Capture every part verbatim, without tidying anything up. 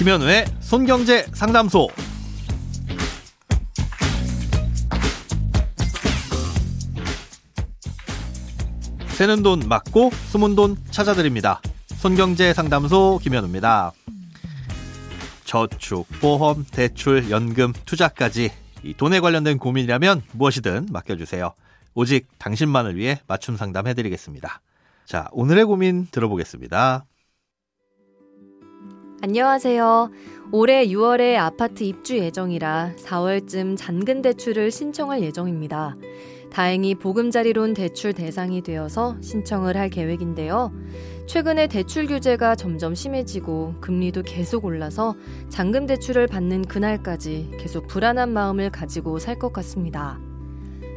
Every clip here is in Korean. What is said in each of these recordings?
김현우의 손경제 상담소. 새는 돈 막고 숨은 돈 찾아드립니다. 손경제 상담소 김현우입니다. 저축, 보험, 대출, 연금, 투자까지 이 돈에 관련된 고민이라면 무엇이든 맡겨주세요. 오직 당신만을 위해 맞춤 상담해드리겠습니다. 자, 오늘의 고민 들어보겠습니다. 안녕하세요. 올해 유월에 아파트 입주 예정이라 사월쯤 잔금 대출을 신청할 예정입니다. 다행히 보금자리론 대출 대상이 되어서 신청을 할 계획인데요. 최근에 대출 규제가 점점 심해지고 금리도 계속 올라서 잔금 대출을 받는 그날까지 계속 불안한 마음을 가지고 살 것 같습니다.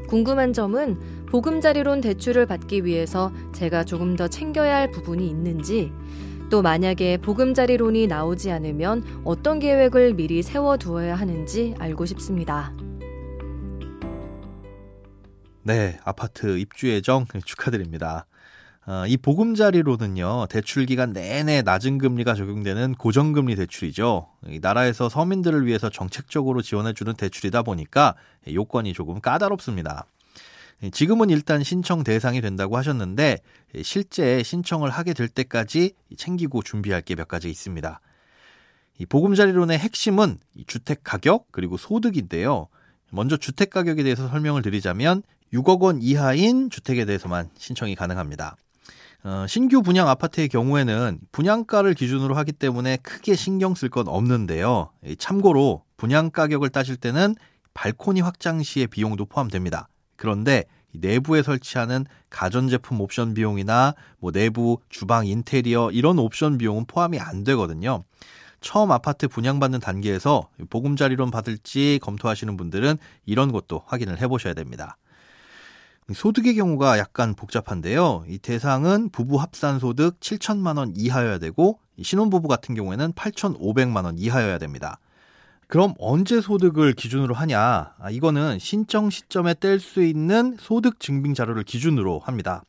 궁금한 점은 보금자리론 대출을 받기 위해서 제가 조금 더 챙겨야 할 부분이 있는지, 또 만약에 보금자리론이 나오지 않으면 어떤 계획을 미리 세워두어야 하는지 알고 싶습니다. 네, 아파트 입주 예정 축하드립니다. 어, 이 보금자리론은요, 대출 기간 내내 낮은 금리가 적용되는 고정금리 대출이죠. 이 나라에서 서민들을 위해서 정책적으로 지원해주는 대출이다 보니까 요건이 조금 까다롭습니다. 지금은 일단 신청 대상이 된다고 하셨는데, 실제 신청을 하게 될 때까지 챙기고 준비할 게 몇 가지 있습니다. 이 보금자리론의 핵심은 주택 가격 그리고 소득인데요. 먼저 주택 가격에 대해서 설명을 드리자면 육억 원 이하인 주택에 대해서만 신청이 가능합니다. 어, 신규 분양 아파트의 경우에는 분양가를 기준으로 하기 때문에 크게 신경 쓸 건 없는데요. 참고로 분양 가격을 따질 때는 발코니 확장 시의 비용도 포함됩니다. 그런데 내부에 설치하는 가전제품 옵션 비용이나 뭐 내부 주방 인테리어 이런 옵션 비용은 포함이 안 되거든요. 처음 아파트 분양받는 단계에서 보금자리론 받을지 검토하시는 분들은 이런 것도 확인을 해보셔야 됩니다. 소득의 경우가 약간 복잡한데요. 이 대상은 부부 합산 소득 칠천만 원 이하여야 되고, 신혼부부 같은 경우에는 팔천오백만 원 이하여야 됩니다. 그럼 언제 소득을 기준으로 하냐? 아, 이거는 신청 시점에 뗄 수 있는 소득 증빙 자료를 기준으로 합니다.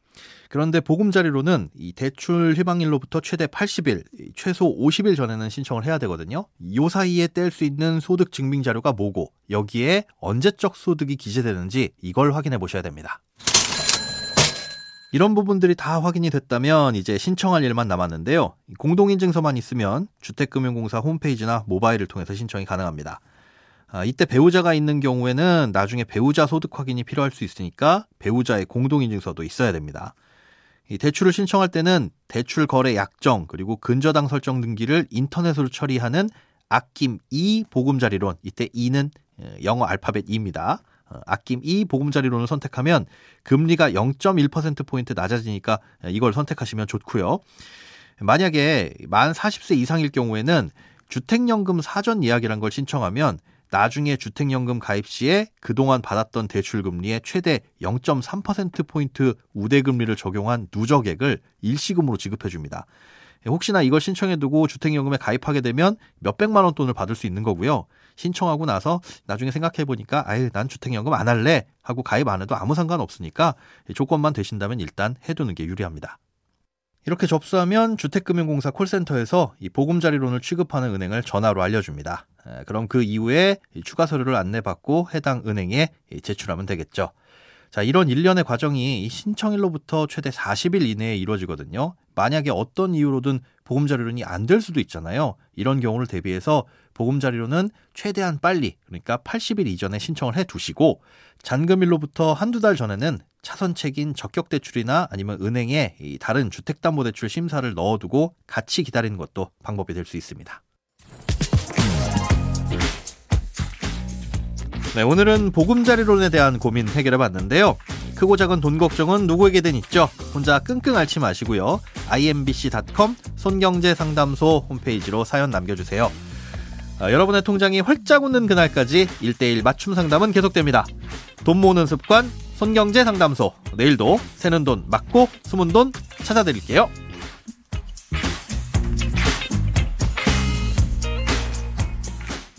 그런데 보금자리론은 이 대출 희망일로부터 최대 팔십 일, 최소 오십 일 전에는 신청을 해야 되거든요. 이 사이에 뗄 수 있는 소득 증빙 자료가 뭐고, 여기에 언제적 소득이 기재되는지 이걸 확인해 보셔야 됩니다. 이런 부분들이 다 확인이 됐다면 이제 신청할 일만 남았는데요. 공동인증서만 있으면 주택금융공사 홈페이지나 모바일을 통해서 신청이 가능합니다. 아, 이때 배우자가 있는 경우에는 나중에 배우자 소득 확인이 필요할 수 있으니까 배우자의 공동인증서도 있어야 됩니다. 이 대출을 신청할 때는 대출 거래 약정 그리고 근저당 설정 등기를 인터넷으로 처리하는 아낌 E 보금자리론, 이때 E는 영어 알파벳 E입니다. 아낌 E 보금자리론을 선택하면 금리가 영 점 일 퍼센트 포인트 낮아지니까 이걸 선택하시면 좋고요. 만약에 만 사십 세 이상일 경우에는 주택연금 사전 예약이란 걸 신청하면 나중에 주택연금 가입 시에 그동안 받았던 대출금리의 최대 영 점 삼 퍼센트 포인트 우대금리를 적용한 누적액을 일시금으로 지급해줍니다. 혹시나 이걸 신청해두고 주택연금에 가입하게 되면 몇백만 원 돈을 받을 수 있는 거고요. 신청하고 나서 나중에 생각해보니까 아예 난 주택연금 안 할래 하고 가입 안 해도 아무 상관없으니까 조건만 되신다면 일단 해두는 게 유리합니다. 이렇게 접수하면 주택금융공사 콜센터에서 이 보금자리론을 취급하는 은행을 전화로 알려줍니다. 그럼 그 이후에 추가 서류를 안내받고 해당 은행에 제출하면 되겠죠. 자, 이런 일련의 과정이 신청일로부터 최대 사십 일 이내에 이루어지거든요. 만약에 어떤 이유로든 보금자리론이 안 될 수도 있잖아요. 이런 경우를 대비해서 보금자리론은 최대한 빨리, 그러니까 팔십 일 이전에 신청을 해두시고, 잔금일로부터 한두 달 전에는 차선책인 적격대출이나 아니면 은행에 다른 주택담보대출 심사를 넣어두고 같이 기다리는 것도 방법이 될 수 있습니다. 네, 오늘은 보금자리론에 대한 고민 해결해봤는데요. 크고 작은 돈 걱정은 누구에게든 있죠. 혼자 끙끙 앓지 마시고요. 아이엠비씨 닷컴 손경제상담소 홈페이지로 사연 남겨주세요. 아, 여러분의 통장이 활짝 웃는 그날까지 일대일 맞춤 상담은 계속됩니다. 돈 모으는 습관 손경제상담소, 내일도 새는 돈 막고 숨은 돈 찾아드릴게요.